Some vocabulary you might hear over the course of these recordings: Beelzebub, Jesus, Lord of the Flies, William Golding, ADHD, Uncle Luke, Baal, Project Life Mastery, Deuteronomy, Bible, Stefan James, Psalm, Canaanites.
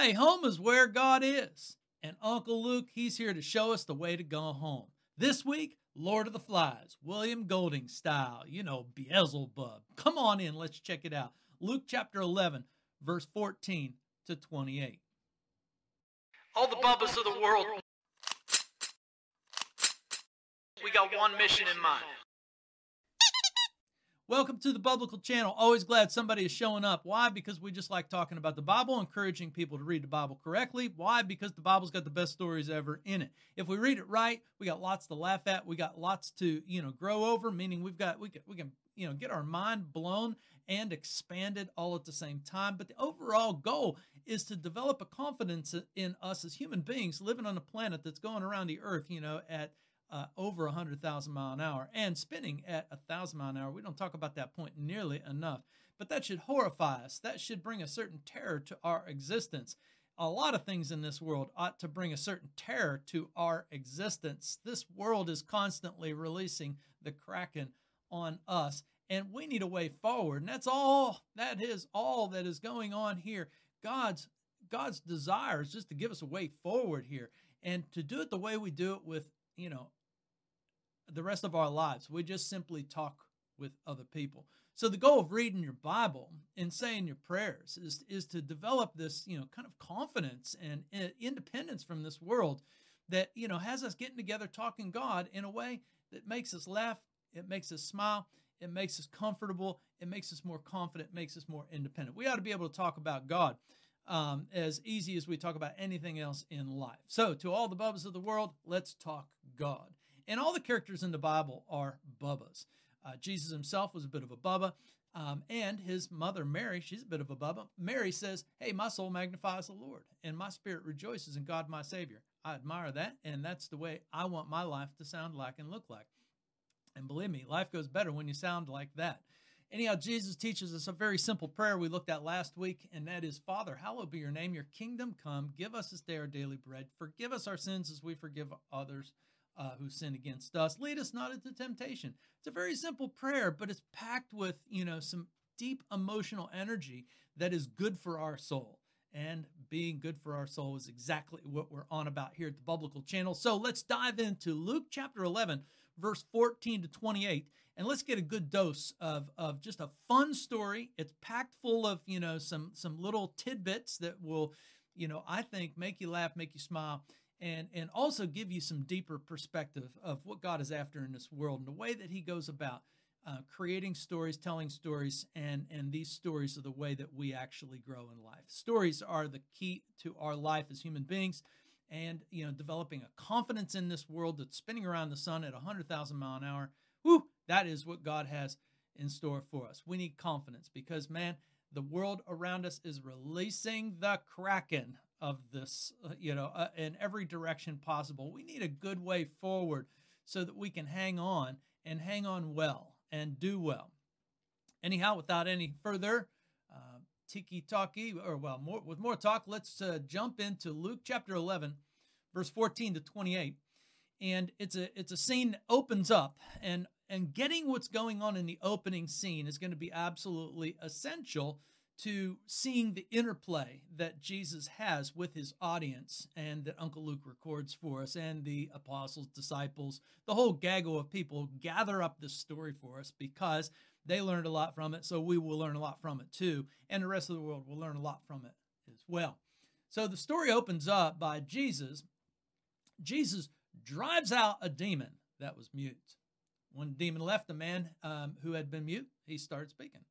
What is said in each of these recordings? Hey, home is where God is. And Uncle Luke, he's here to show us the way to go home. This week, Lord of the Flies, William Golding style, you know, Beelzebub. Come on in, let's check it out. Luke chapter 11, verse 14 to 28. All the bubbas of the world, we got one mission in mind. Welcome to the Biblical Channel. Always glad somebody is showing up. Why? Because we just like talking about the Bible, encouraging people to read the Bible correctly. Why? Because the Bible's got the best stories ever in it. If we read it right, we got lots to laugh at. We got lots to, grow over, meaning we can, get our mind blown and expanded all at the same time. But the overall goal is to develop a confidence in us as human beings living on a planet that's going around the earth, at over 100,000 mile an hour and spinning at 1,000 mile an hour. We don't talk about that point nearly enough, but that should horrify us. That should bring a certain terror to our existence. A lot of things in this world ought to bring a certain terror to our existence. This world is constantly releasing the Kraken on us, and we need a way forward. And that's all. That is all that is going on here. God's desire is just to give us a way forward here, and to do it the way we do it with, the rest of our lives. We just simply talk with other people. So the goal of reading your Bible and saying your prayers is to develop this, kind of confidence and independence from this world that, has us getting together, talking God in a way that makes us laugh. It makes us smile. It makes us comfortable. It makes us more confident, makes us more independent. We ought to be able to talk about God as easy as we talk about anything else in life. So to all the bubbas of the world, let's talk God. And all the characters in the Bible are bubbas. Jesus himself was a bit of a bubba, and his mother Mary, she's a bit of a bubba. Mary says, hey, my soul magnifies the Lord, and my spirit rejoices in God my Savior. I admire that, and that's the way I want my life to sound like and look like. And believe me, life goes better when you sound like that. Anyhow, Jesus teaches us a very simple prayer we looked at last week, and that is, Father, hallowed be your name, your kingdom come, give us this day our daily bread, forgive us our sins as we forgive others who sin against us. Lead us not into temptation. It's a very simple prayer, but it's packed with, some deep emotional energy that is good for our soul. And being good for our soul is exactly what we're on about here at the Biblical Channel. So let's dive into Luke chapter 11, verse 14 to 28, and let's get a good dose of just a fun story. It's packed full of, some little tidbits that will, I think make you laugh, make you smile, and also give you some deeper perspective of what God is after in this world and the way that he goes about creating stories, telling stories, and these stories are the way that we actually grow in life. Stories are the key to our life as human beings, and, developing a confidence in this world that's spinning around the sun at 100,000 mile an hour. Whew, that is what God has in store for us. We need confidence because, man, the world around us is releasing the Kraken of this, in every direction possible. We need a good way forward so that we can hang on and hang on well and do well. Anyhow, without any further tiki-talky, with more talk, let's jump into Luke chapter 11, verse 14 to 28. And it's a scene that opens up, and getting what's going on in the opening scene is going to be absolutely essential to seeing the interplay that Jesus has with his audience and that Uncle Luke records for us, and the apostles, disciples, the whole gaggle of people gather up this story for us because they learned a lot from it, so we will learn a lot from it too, and the rest of the world will learn a lot from it as well. So the story opens up by Jesus. Jesus drives out a demon that was mute. One demon left, a man who had been mute. He started speaking.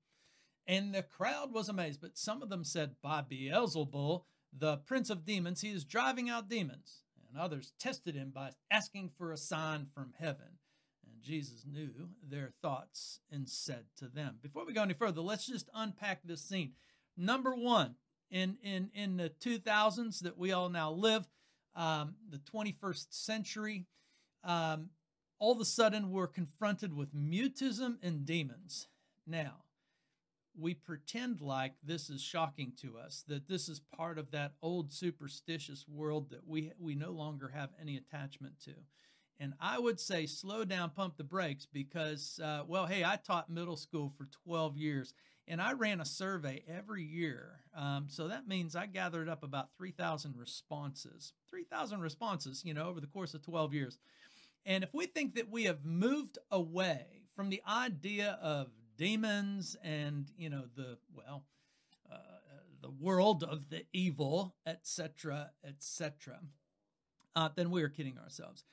And the crowd was amazed, but some of them said, by Beelzebul, the prince of demons, he is driving out demons. And others tested him by asking for a sign from heaven. And Jesus knew their thoughts and said to them. Before we go any further, let's just unpack this scene. Number one, in the 2000s that we all now live, the 21st century, all of a sudden we're confronted with mutism and demons. Now, we pretend like this is shocking to us, that this is part of that old superstitious world that we no longer have any attachment to. And I would say slow down, pump the brakes, because, hey, I taught middle school for 12 years, And I ran a survey every year. So that means I gathered up about 3,000 responses. 3,000 responses, you know, over the course of 12 years. And if we think that we have moved away from the idea of demons and, you know, the world of the evil, etc., then we are kidding ourselves.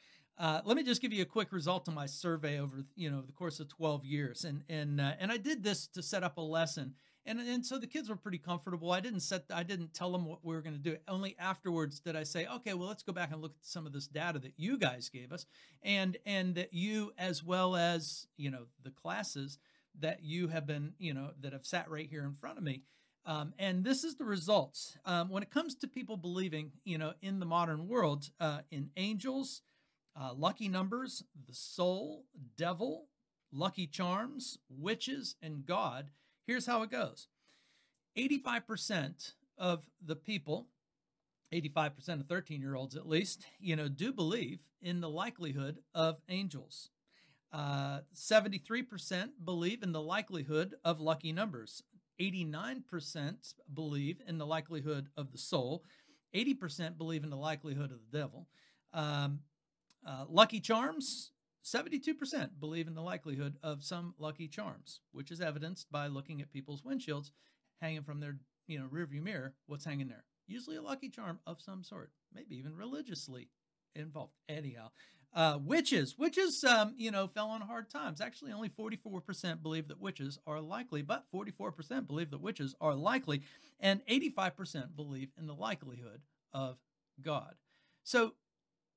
Let me just give you a quick result of my survey over, you know, the course of 12 years. And I did this to set up a lesson. And so the kids were pretty comfortable. I didn't tell them what we were going to do. Only afterwards did I say, okay, well, let's go back and look at some of this data that you guys gave us and that you, as well as, you know, the classes that you have been, you know, that have sat right here in front of me. And this is the results. When it comes to people believing, you know, in the modern world, in angels, lucky numbers, the soul, devil, lucky charms, witches, and God. Here's how it goes. 85% of the people, 85% of 13-year-olds at least, you know, do believe in the likelihood of angels. 73% believe in the likelihood of lucky numbers. 89% believe in the likelihood of the soul. 80% believe in the likelihood of the devil. Lucky charms, 72% believe in the likelihood of some lucky charms, which is evidenced by looking at people's windshields hanging from their, you know, rearview mirror. What's hanging there? Usually a lucky charm of some sort, maybe even religiously involved. Anyhow, witches, you know, fell on hard times. Actually, only 44% believe that witches are likely, but 44% believe that witches are likely, and 85% believe in the likelihood of God. So,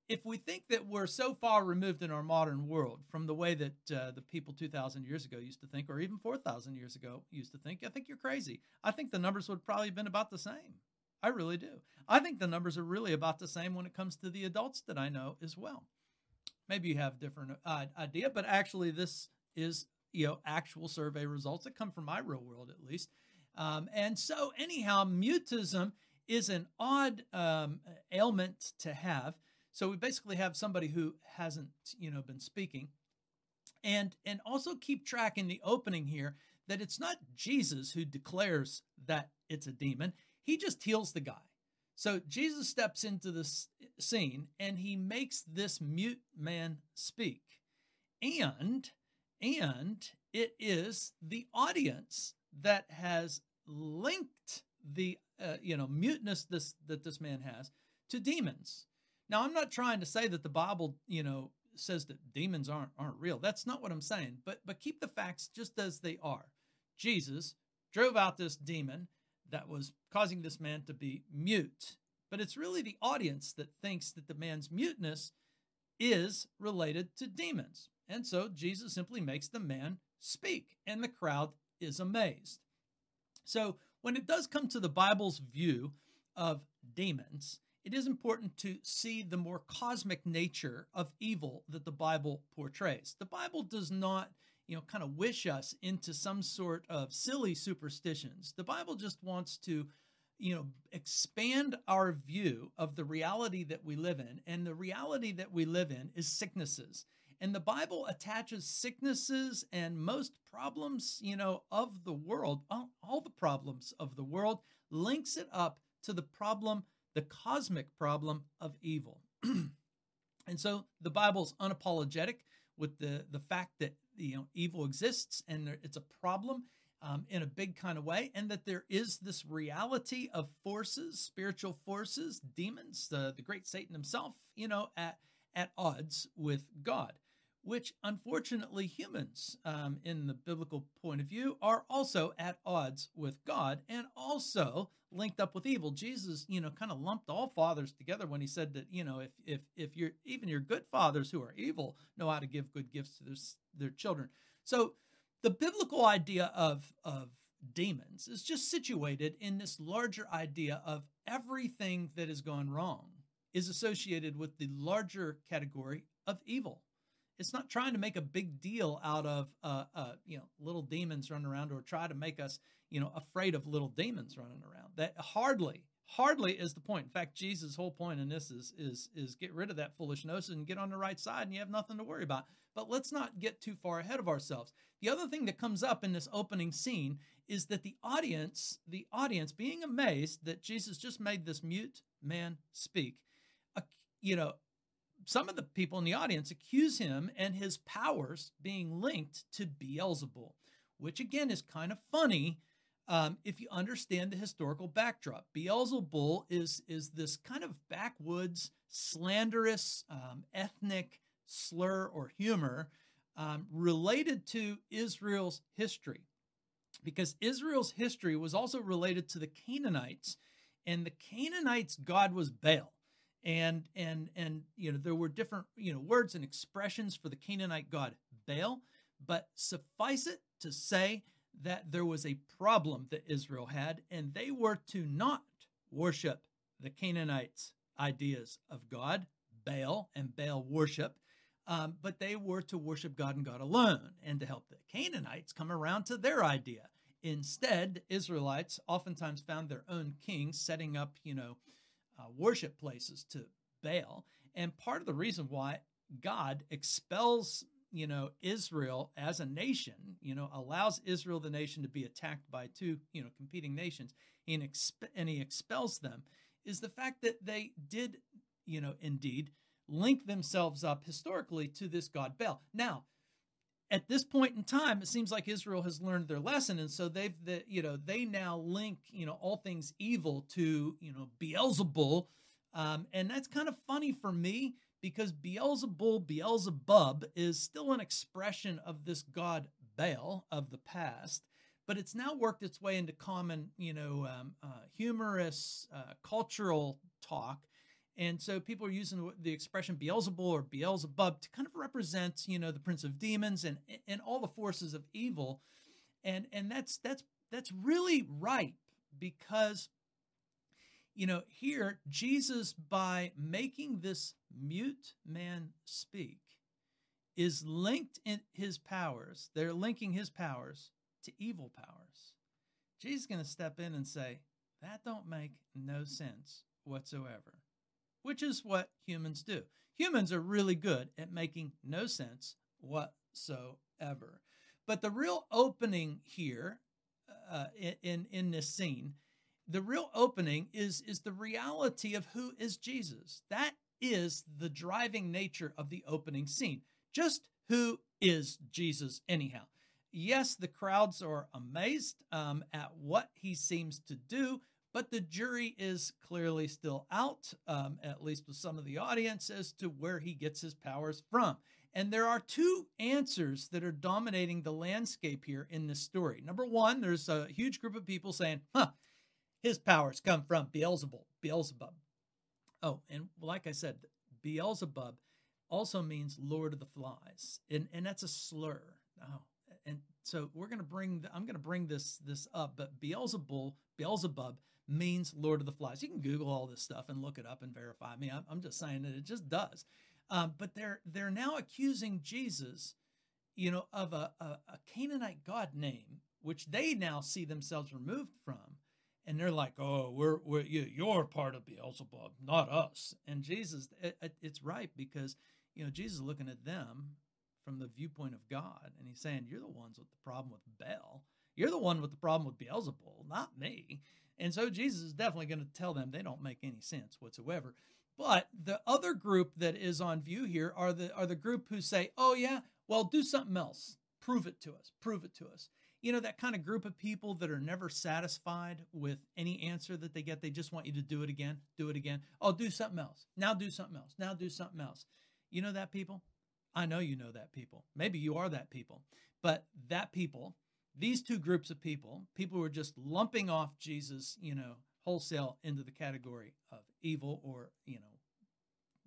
if we think that we're so far removed in our modern world from the way that the people 2,000 years ago used to think, or even 4,000 years ago used to think, I think you're crazy. I think the numbers would probably have been about the same. I really do. I think the numbers are really about the same when it comes to the adults that I know as well. Maybe you have a different idea, but actually this is, you know, actual survey results that come from my real world at least. And so anyhow, mutism is an odd ailment to have. So we basically have somebody who hasn't, you know, been speaking. And also keep track in the opening here that it's not Jesus who declares that it's a demon. He just heals the guy. So Jesus steps into this scene and he makes this mute man speak. And it is the audience that has linked the, you know, muteness that this man has to demons. Now, I'm not trying to say that the Bible, you know, says that demons aren't real. That's not what I'm saying. But keep the facts just as they are. Jesus drove out this demon that was causing this man to be mute. But it's really the audience that thinks that the man's muteness is related to demons. And so Jesus simply makes the man speak, and the crowd is amazed. So when it does come to the Bible's view of demons, it is important to see the more cosmic nature of evil that the Bible portrays. The Bible does not, you know, kind of wish us into some sort of silly superstitions. The Bible just wants to, you know, expand our view of the reality that we live in. And the reality that we live in is sicknesses. And the Bible attaches sicknesses and most problems, you know, of the world, all the problems of the world, links it up to the problem the cosmic problem of evil. And so the Bible's unapologetic with the fact that, you know, evil exists and it's a problem in a big kind of way, and that there is this reality of forces, spiritual forces, demons, the great Satan himself, you know, at odds with God, which unfortunately humans in the biblical point of view are also at odds with God and also linked up with evil. Jesus, you know, kind of lumped all fathers together when he said that, you know, if you're even your good fathers who are evil know how to give good gifts to their children. So the biblical idea of demons is just situated in this larger idea of everything that has gone wrong is associated with the larger category of evil. It's not trying to make a big deal out of, you know, little demons running around, or try to make us, you know, afraid of little demons running around. That hardly, hardly is the point. In fact, Jesus' whole point in this is get rid of that foolish notion and get on the right side, and you have nothing to worry about. But let's not get too far ahead of ourselves. The other thing that comes up in this opening scene is that the audience being amazed that Jesus just made this mute man speak, some of the people in the audience accuse him and his powers being linked to Beelzebub, which again is kind of funny if you understand the historical backdrop. Beelzebub is this kind of backwoods, slanderous, ethnic slur or humor related to Israel's history, because Israel's history was also related to the Canaanites, and the Canaanites' god was Baal. And there were different, words and expressions for the Canaanite god Baal, but suffice it to say that there was a problem that Israel had, and they were to not worship the Canaanites' ideas of God, Baal and Baal worship, but they were to worship God and God alone, and to help the Canaanites come around to their idea. Instead, the Israelites oftentimes found their own kings setting up, worship places to Baal. And part of the reason why God expels, Israel as a nation, allows Israel, the nation, to be attacked by two, competing nations, and he expels them, is the fact that they did, indeed link themselves up historically to this god Baal. Now, at this point in time, it seems like Israel has learned their lesson, and so they now link all things evil to Beelzebub, and that's kind of funny for me, because Beelzebub is still an expression of this god Baal of the past, but it's now worked its way into common humorous cultural talk. And so people are using the expression Beelzebub or Beelzebub to kind of represent, the prince of demons and all the forces of evil. And that's really ripe, because, here Jesus, by making this mute man speak, is linked in his powers. They're linking his powers to evil powers. Jesus is going to step in and say, that don't make no sense whatsoever. Which is what humans do. Humans are really good at making no sense whatsoever. But the real opening here, in this scene, the real opening is the reality of who is Jesus. That is the driving nature of the opening scene. Just who is Jesus anyhow? Yes, the crowds are amazed at what he seems to do, but the jury is clearly still out, at least with some of the audience, as to where he gets his powers from. And there are two answers that are dominating the landscape here in this story. Number one, there's a huge group of people saying, his powers come from Beelzebub. Oh, and like I said, Beelzebub also means Lord of the Flies, and that's a slur. Oh, and so I'm going to bring this up, but Beelzebub means Lord of the Flies. You can Google all this stuff and look it up and verify me. I'm just saying that it just does. But they're now accusing Jesus, of a Canaanite god name, which they now see themselves removed from. And they're like, oh, you're part of Beelzebub, not us. And Jesus, it's right, because, Jesus is looking at them from the viewpoint of God. And he's saying, you're the ones with the problem with Baal. You're the one with the problem with Beelzebub, not me. And so Jesus is definitely going to tell them they don't make any sense whatsoever. But the other group that is on view here are the group who say, oh yeah, well, do something else. Prove it to us. That kind of group of people that are never satisfied with any answer that they get. They just want you to do it again. Oh, do something else. Now do something else. Now do something else. You know that people? I know you know that people. Maybe you are that people. But that people... These two groups of people who are just lumping off Jesus, wholesale into the category of evil or,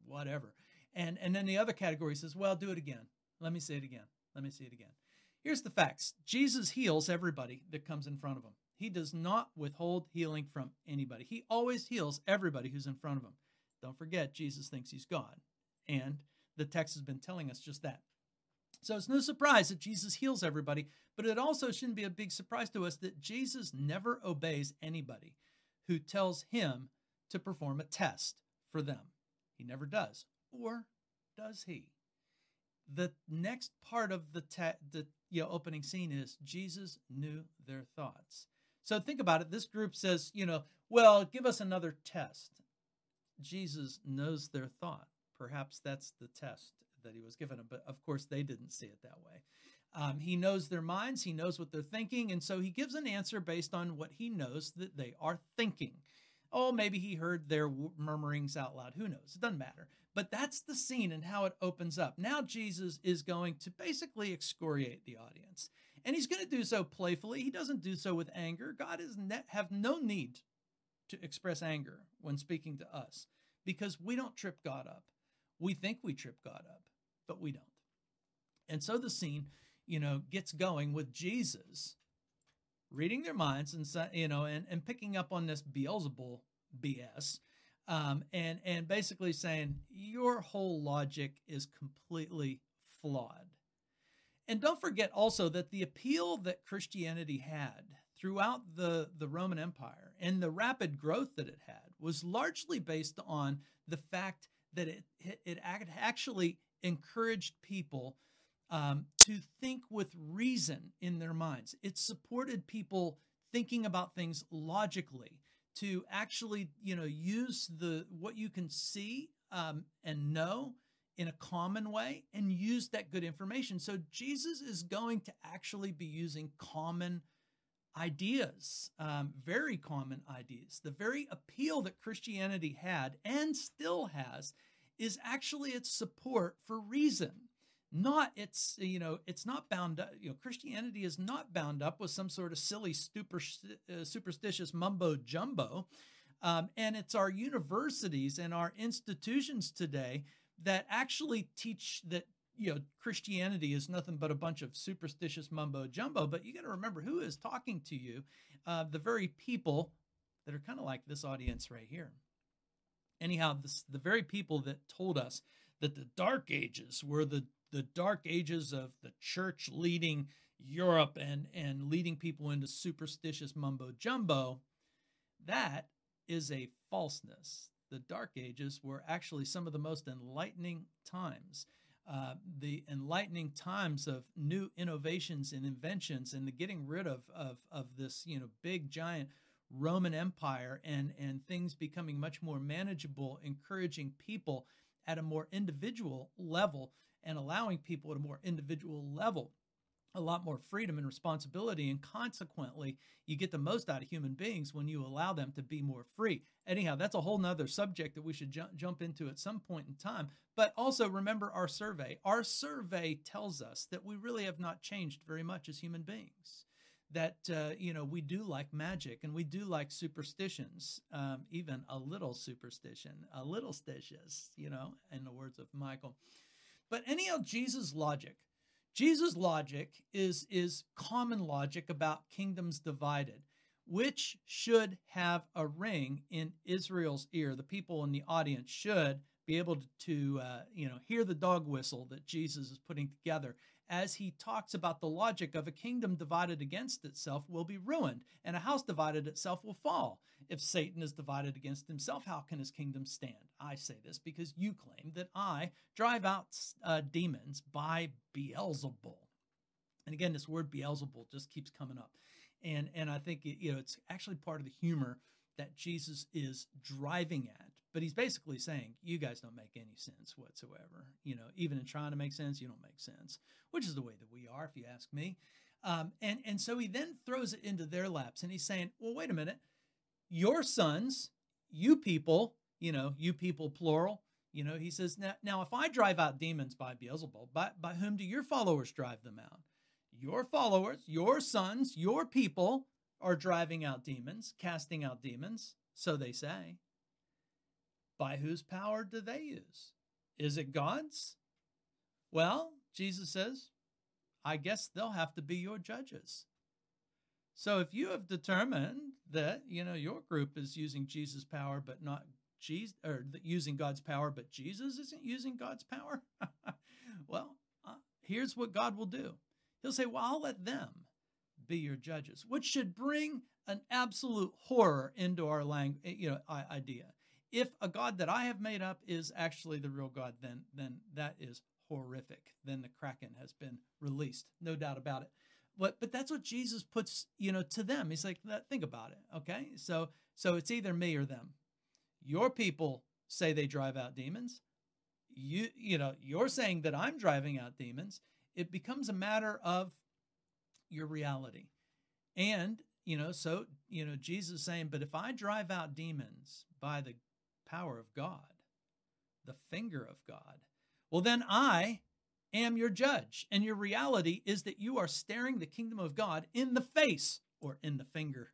whatever. And then the other category says, well, do it again. Let me see it again. Here's the facts. Jesus heals everybody that comes in front of him. He does not withhold healing from anybody. He always heals everybody who's in front of him. Don't forget, Jesus thinks he's God. And the text has been telling us just that. So it's no surprise that Jesus heals everybody, but it also shouldn't be a big surprise to us that Jesus never obeys anybody who tells him to perform a test for them. He never does. Or does he? The next part of the opening scene is Jesus knew their thoughts. So think about it. This group says, well, give us another test. Jesus knows their thought. Perhaps that's the test that he was given. But of course, they didn't see it that way. He knows their minds. He knows what they're thinking. And so he gives an answer based on what he knows that they are thinking. Oh, maybe he heard their murmurings out loud. Who knows? It doesn't matter. But that's the scene and how it opens up. Now Jesus is going to basically excoriate the audience. And he's going to do so playfully. He doesn't do so with anger. God is have no need to express anger when speaking to us because we don't trip God up. We think we trip God up, but we don't. And so the scene, gets going with Jesus reading their minds and picking up on this Beelzebub BS and basically saying, your whole logic is completely flawed. And don't forget also that the appeal that Christianity had throughout the Roman Empire and the rapid growth that it had was largely based on the fact that it actually encouraged people to think with reason in their minds. It supported people thinking about things logically, to actually, use what you can see and know in a common way and use that good information. So Jesus is going to actually be using common ideas, very common ideas. The very appeal that Christianity had and still has is actually its support for reason. It's not bound up, Christianity is not bound up with some sort of silly, superstitious mumbo jumbo. And it's our universities and our institutions today that actually teach that, Christianity is nothing but a bunch of superstitious mumbo jumbo. But you got to remember who is talking to you, the very people that are kind of like this audience right here. Anyhow, the very people that told us that the Dark Ages were the dark ages of the church leading Europe and leading people into superstitious mumbo jumbo, that is a falseness. The Dark Ages were actually some of the most enlightening times. The enlightening times of new innovations and inventions and the getting rid of this, big giant Roman Empire and things becoming much more manageable, encouraging people at a more individual level and allowing people at a more individual level a lot more freedom and responsibility. And consequently, you get the most out of human beings when you allow them to be more free. Anyhow, that's a whole nother subject that we should jump into at some point in time. But also remember our survey. Our survey tells us that we really have not changed very much as human beings. That, we do like magic and we do like superstitions, even a little superstition, a little stitious, in the words of Michael. But anyhow, Jesus' logic is common logic about kingdoms divided, which should have a ring in Israel's ear. The people in the audience should be able to hear the dog whistle that Jesus is putting together as he talks about the logic of a kingdom divided against itself will be ruined, and a house divided itself will fall. If Satan is divided against himself, how can his kingdom stand? I say this because you claim that I drive out demons by Beelzebub. And again, this word Beelzebub just keeps coming up. And I think, it's actually part of the humor that Jesus is driving at, but he's basically saying, you guys don't make any sense whatsoever. Even in trying to make sense, you don't make sense, which is the way that we are, if you ask me. And so he then throws it into their laps and he's saying, well, wait a minute, your sons, you people plural, he says, now if I drive out demons by Beelzebub, by whom do your followers drive them out? Your followers, your sons, your people are driving out demons, casting out demons, so they say. By whose power do they use? Is it God's? Well, Jesus says, I guess they'll have to be your judges. So if you have determined that, your group is using Jesus' power, but not Jesus, or using God's power, but Jesus isn't using God's power, well, here's what God will do. He'll say, well, I'll let them be your judges, which should bring an absolute horror into our idea. If a God that I have made up is actually the real God, then that is horrific. Then the Kraken has been released, no doubt about it. But that's what Jesus puts, to them. He's like, think about it, okay? So it's either me or them. Your people say they drive out demons. You're saying that I'm driving out demons. It becomes a matter of your reality. And, Jesus is saying, but if I drive out demons by the power of God, the finger of God, well, then I am your judge. And your reality is that you are staring the kingdom of God in the face, or in the finger,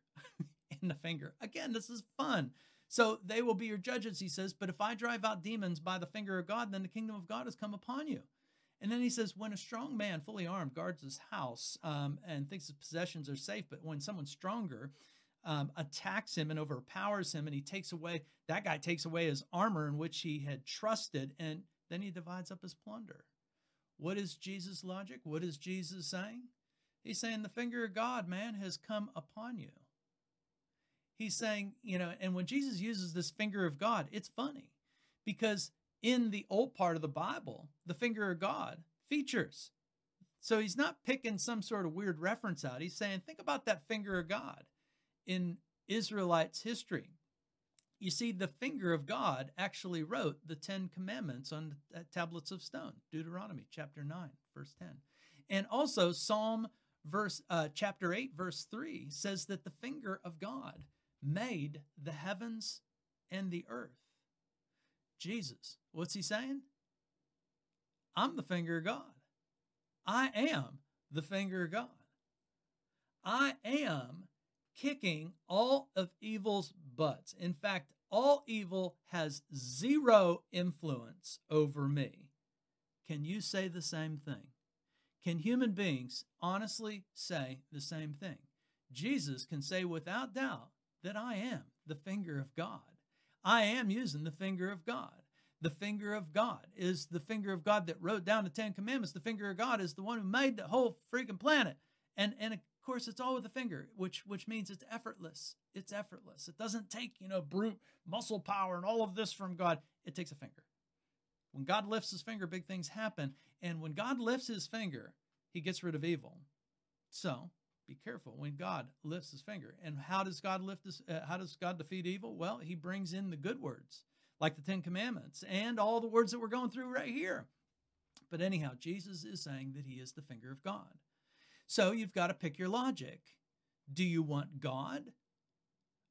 in the finger. Again, this is fun. So they will be your judges, he says, but if I drive out demons by the finger of God, then the kingdom of God has come upon you. And then he says, when a strong man, fully armed, guards his house and thinks his possessions are safe, but when someone stronger attacks him and overpowers him, and that guy takes away his armor in which he had trusted, and then he divides up his plunder. What is Jesus' logic? What is Jesus saying? He's saying the finger of God, man, has come upon you. He's saying, and when Jesus uses this finger of God, it's funny because in the old part of the Bible, the finger of God features. So he's not picking some sort of weird reference out. He's saying, think about that finger of God in Israelites' history. You see, the finger of God actually wrote the 10 commandments on the tablets of stone, Deuteronomy chapter 9, verse 10. And also Psalm chapter 8, verse 3 says that the finger of God made the heavens and the earth. Jesus, what's he saying? I'm the finger of God. I am the finger of God. I am kicking all of evil's butts. In fact, all evil has zero influence over me. Can you say the same thing? Can human beings honestly say the same thing? Jesus can say without doubt that I am the finger of God. I am using the finger of God. The finger of God is the finger of God that wrote down the 10 commandments. The finger of God is the one who made the whole freaking planet. And of course, it's all with the finger, which means it's effortless. It's effortless. It doesn't take, brute muscle power and all of this from God. It takes a finger. When God lifts his finger, big things happen. And when God lifts his finger, he gets rid of evil. So be careful when God lifts his finger. And how does God how does God defeat evil? Well, he brings in the good words, like the 10 commandments and all the words that we're going through right here. But anyhow, Jesus is saying that he is the finger of God. So you've got to pick your logic. Do you want God,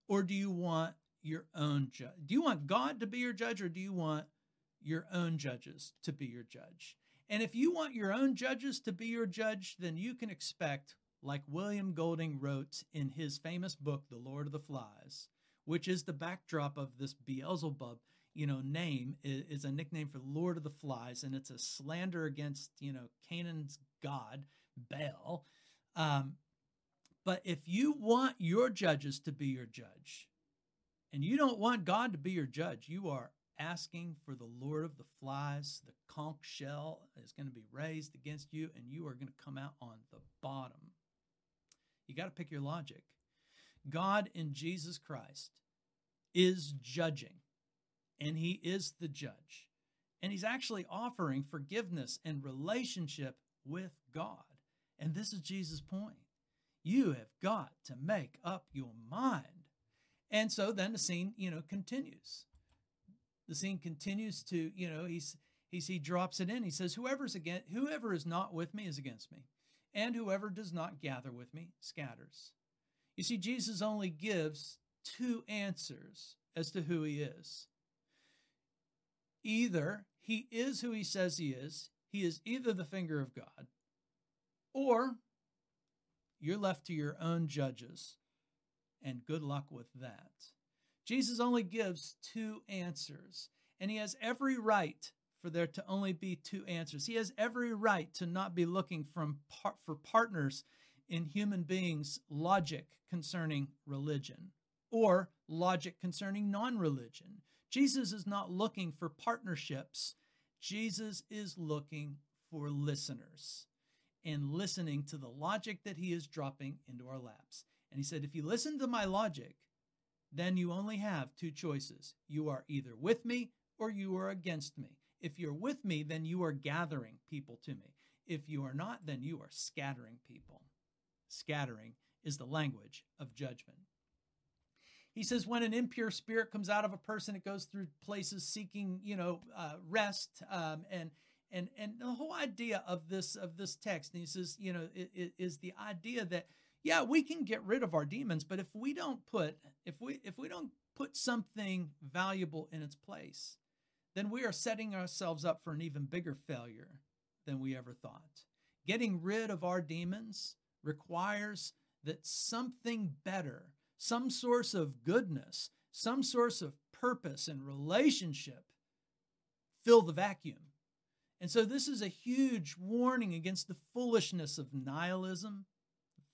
or do you want your own judge? Do you want God to be your judge, or do you want your own judges to be your judge? And if you want your own judges to be your judge, then you can expect, like William Golding wrote in his famous book, The Lord of the Flies, which is the backdrop of this Beelzebub, name is a nickname for Lord of the Flies. And it's a slander against, Canaan's god, Baal. But if you want your judges to be your judge and you don't want God to be your judge, you are asking for the Lord of the Flies. The conch shell is going to be raised against you and you are going to come out on the bottom. You got to pick your logic. God in Jesus Christ is judging, and he is the judge. And he's actually offering forgiveness and relationship with God. And this is Jesus' point. You have got to make up your mind. And so then the scene, continues. The scene continues to, he drops it in. He says, whoever is not with me is against me. And whoever does not gather with me scatters. You see, Jesus only gives two answers as to who he is. Either he is who he says he is either the finger of God, or you're left to your own judges, and good luck with that. Jesus only gives two answers, and he has every right for there to only be two answers. He has every right to not be looking for partners in human beings' logic concerning religion or logic concerning non-religion. Jesus is not looking for partnerships. Jesus is looking for listeners and listening to the logic that he is dropping into our laps. And he said, if you listen to my logic, then you only have two choices. You are either with me or you are against me. If you're with me, then you are gathering people to me. If you are not, then you are scattering people. Scattering is the language of judgment. He says, when an impure spirit comes out of a person, it goes through places seeking, rest, and the whole idea of this text. And he says, is the idea that, yeah, we can get rid of our demons, but if we don't put, if we don't put something valuable in its place, then we are setting ourselves up for an even bigger failure than we ever thought. Getting rid of our demons requires that something better, some source of goodness, some source of purpose and relationship fill the vacuum. And so this is a huge warning against the foolishness of nihilism,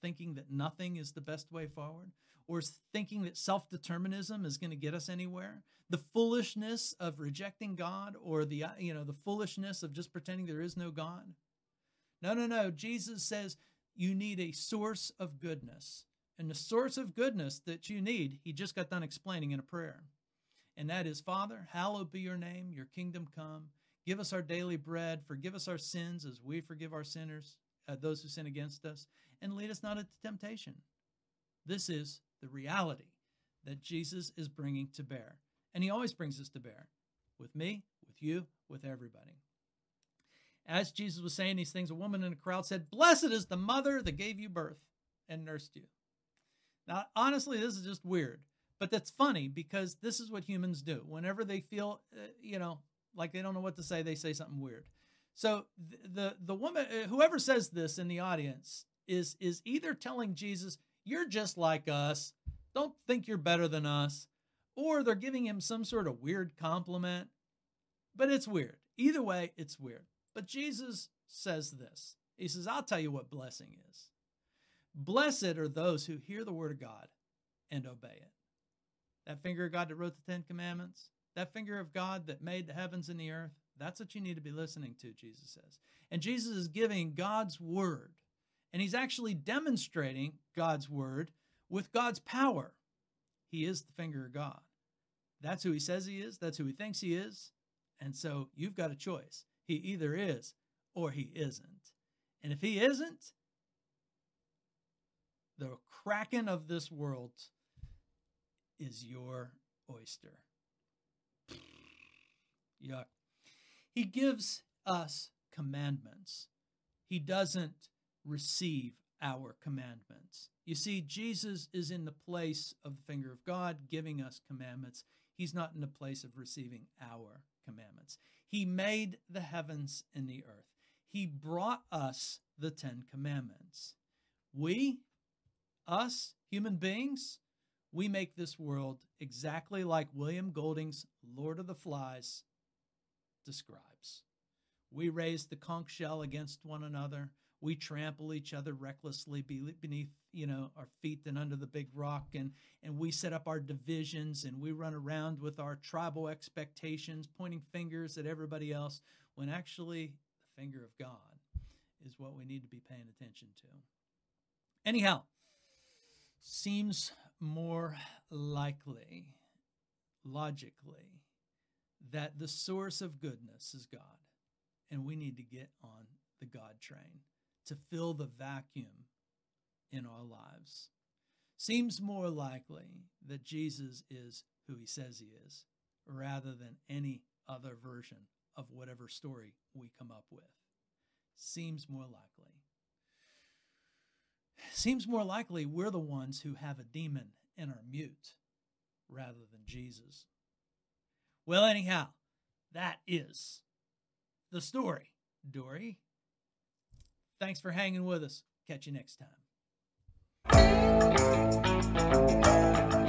thinking that nothing is the best way forward, or thinking that self-determinism is going to get us anywhere, the foolishness of rejecting God, or the foolishness of just pretending there is no God. No, no, no. Jesus says you need a source of goodness. And the source of goodness that you need, he just got done explaining in a prayer. And that is, Father, hallowed be your name, your kingdom come. Give us our daily bread. Forgive us our sins as we forgive our sinners, those who sin against us. And lead us not into temptation. This is the reality that Jesus is bringing to bear. And he always brings us to bear. With me, with you, with everybody. As Jesus was saying these things, a woman in a crowd said, "Blessed is the mother that gave you birth and nursed you." Now, honestly, this is just weird. But that's funny because this is what humans do. Whenever they feel, like they don't know what to say, they say something weird. So the woman, whoever says this in the audience, is either telling Jesus, "You're just like us. Don't think you're better than us," or they're giving him some sort of weird compliment. But it's weird. Either way, it's weird. But Jesus says this. He says, "I'll tell you what blessing is. Blessed are those who hear the word of God and obey it." That finger of God that wrote the Ten Commandments, that finger of God that made the heavens and the earth, that's what you need to be listening to, Jesus says. And Jesus is giving God's word, and he's actually demonstrating God's word with God's power. He is the finger of God. That's who he says he is. That's who he thinks he is. And so you've got a choice. He either is or he isn't. And if he isn't, the kraken of this world is your oyster. Yuck. He gives us commandments. He doesn't receive our commandments. You see, Jesus is in the place of the finger of God giving us commandments. He's not in the place of receiving our commandments. He made the heavens and the earth. He brought us the Ten Commandments. Us, human beings, we make this world exactly like William Golding's Lord of the Flies describes. We raise the conch shell against one another. We trample each other recklessly beneath, our feet and under the big rock. And we set up our divisions, and we run around with our tribal expectations, pointing fingers at everybody else, when actually the finger of God is what we need to be paying attention to. Anyhow, seems more likely, logically, that the source of goodness is God, and we need to get on the God train to fill the vacuum in our lives. Seems more likely that Jesus is who he says he is, rather than any other version of whatever story we come up with. Seems more likely. Seems more likely we're the ones who have a demon and are mute rather than Jesus. Well, anyhow, that is the story, Dory. Thanks for hanging with us. Catch you next time.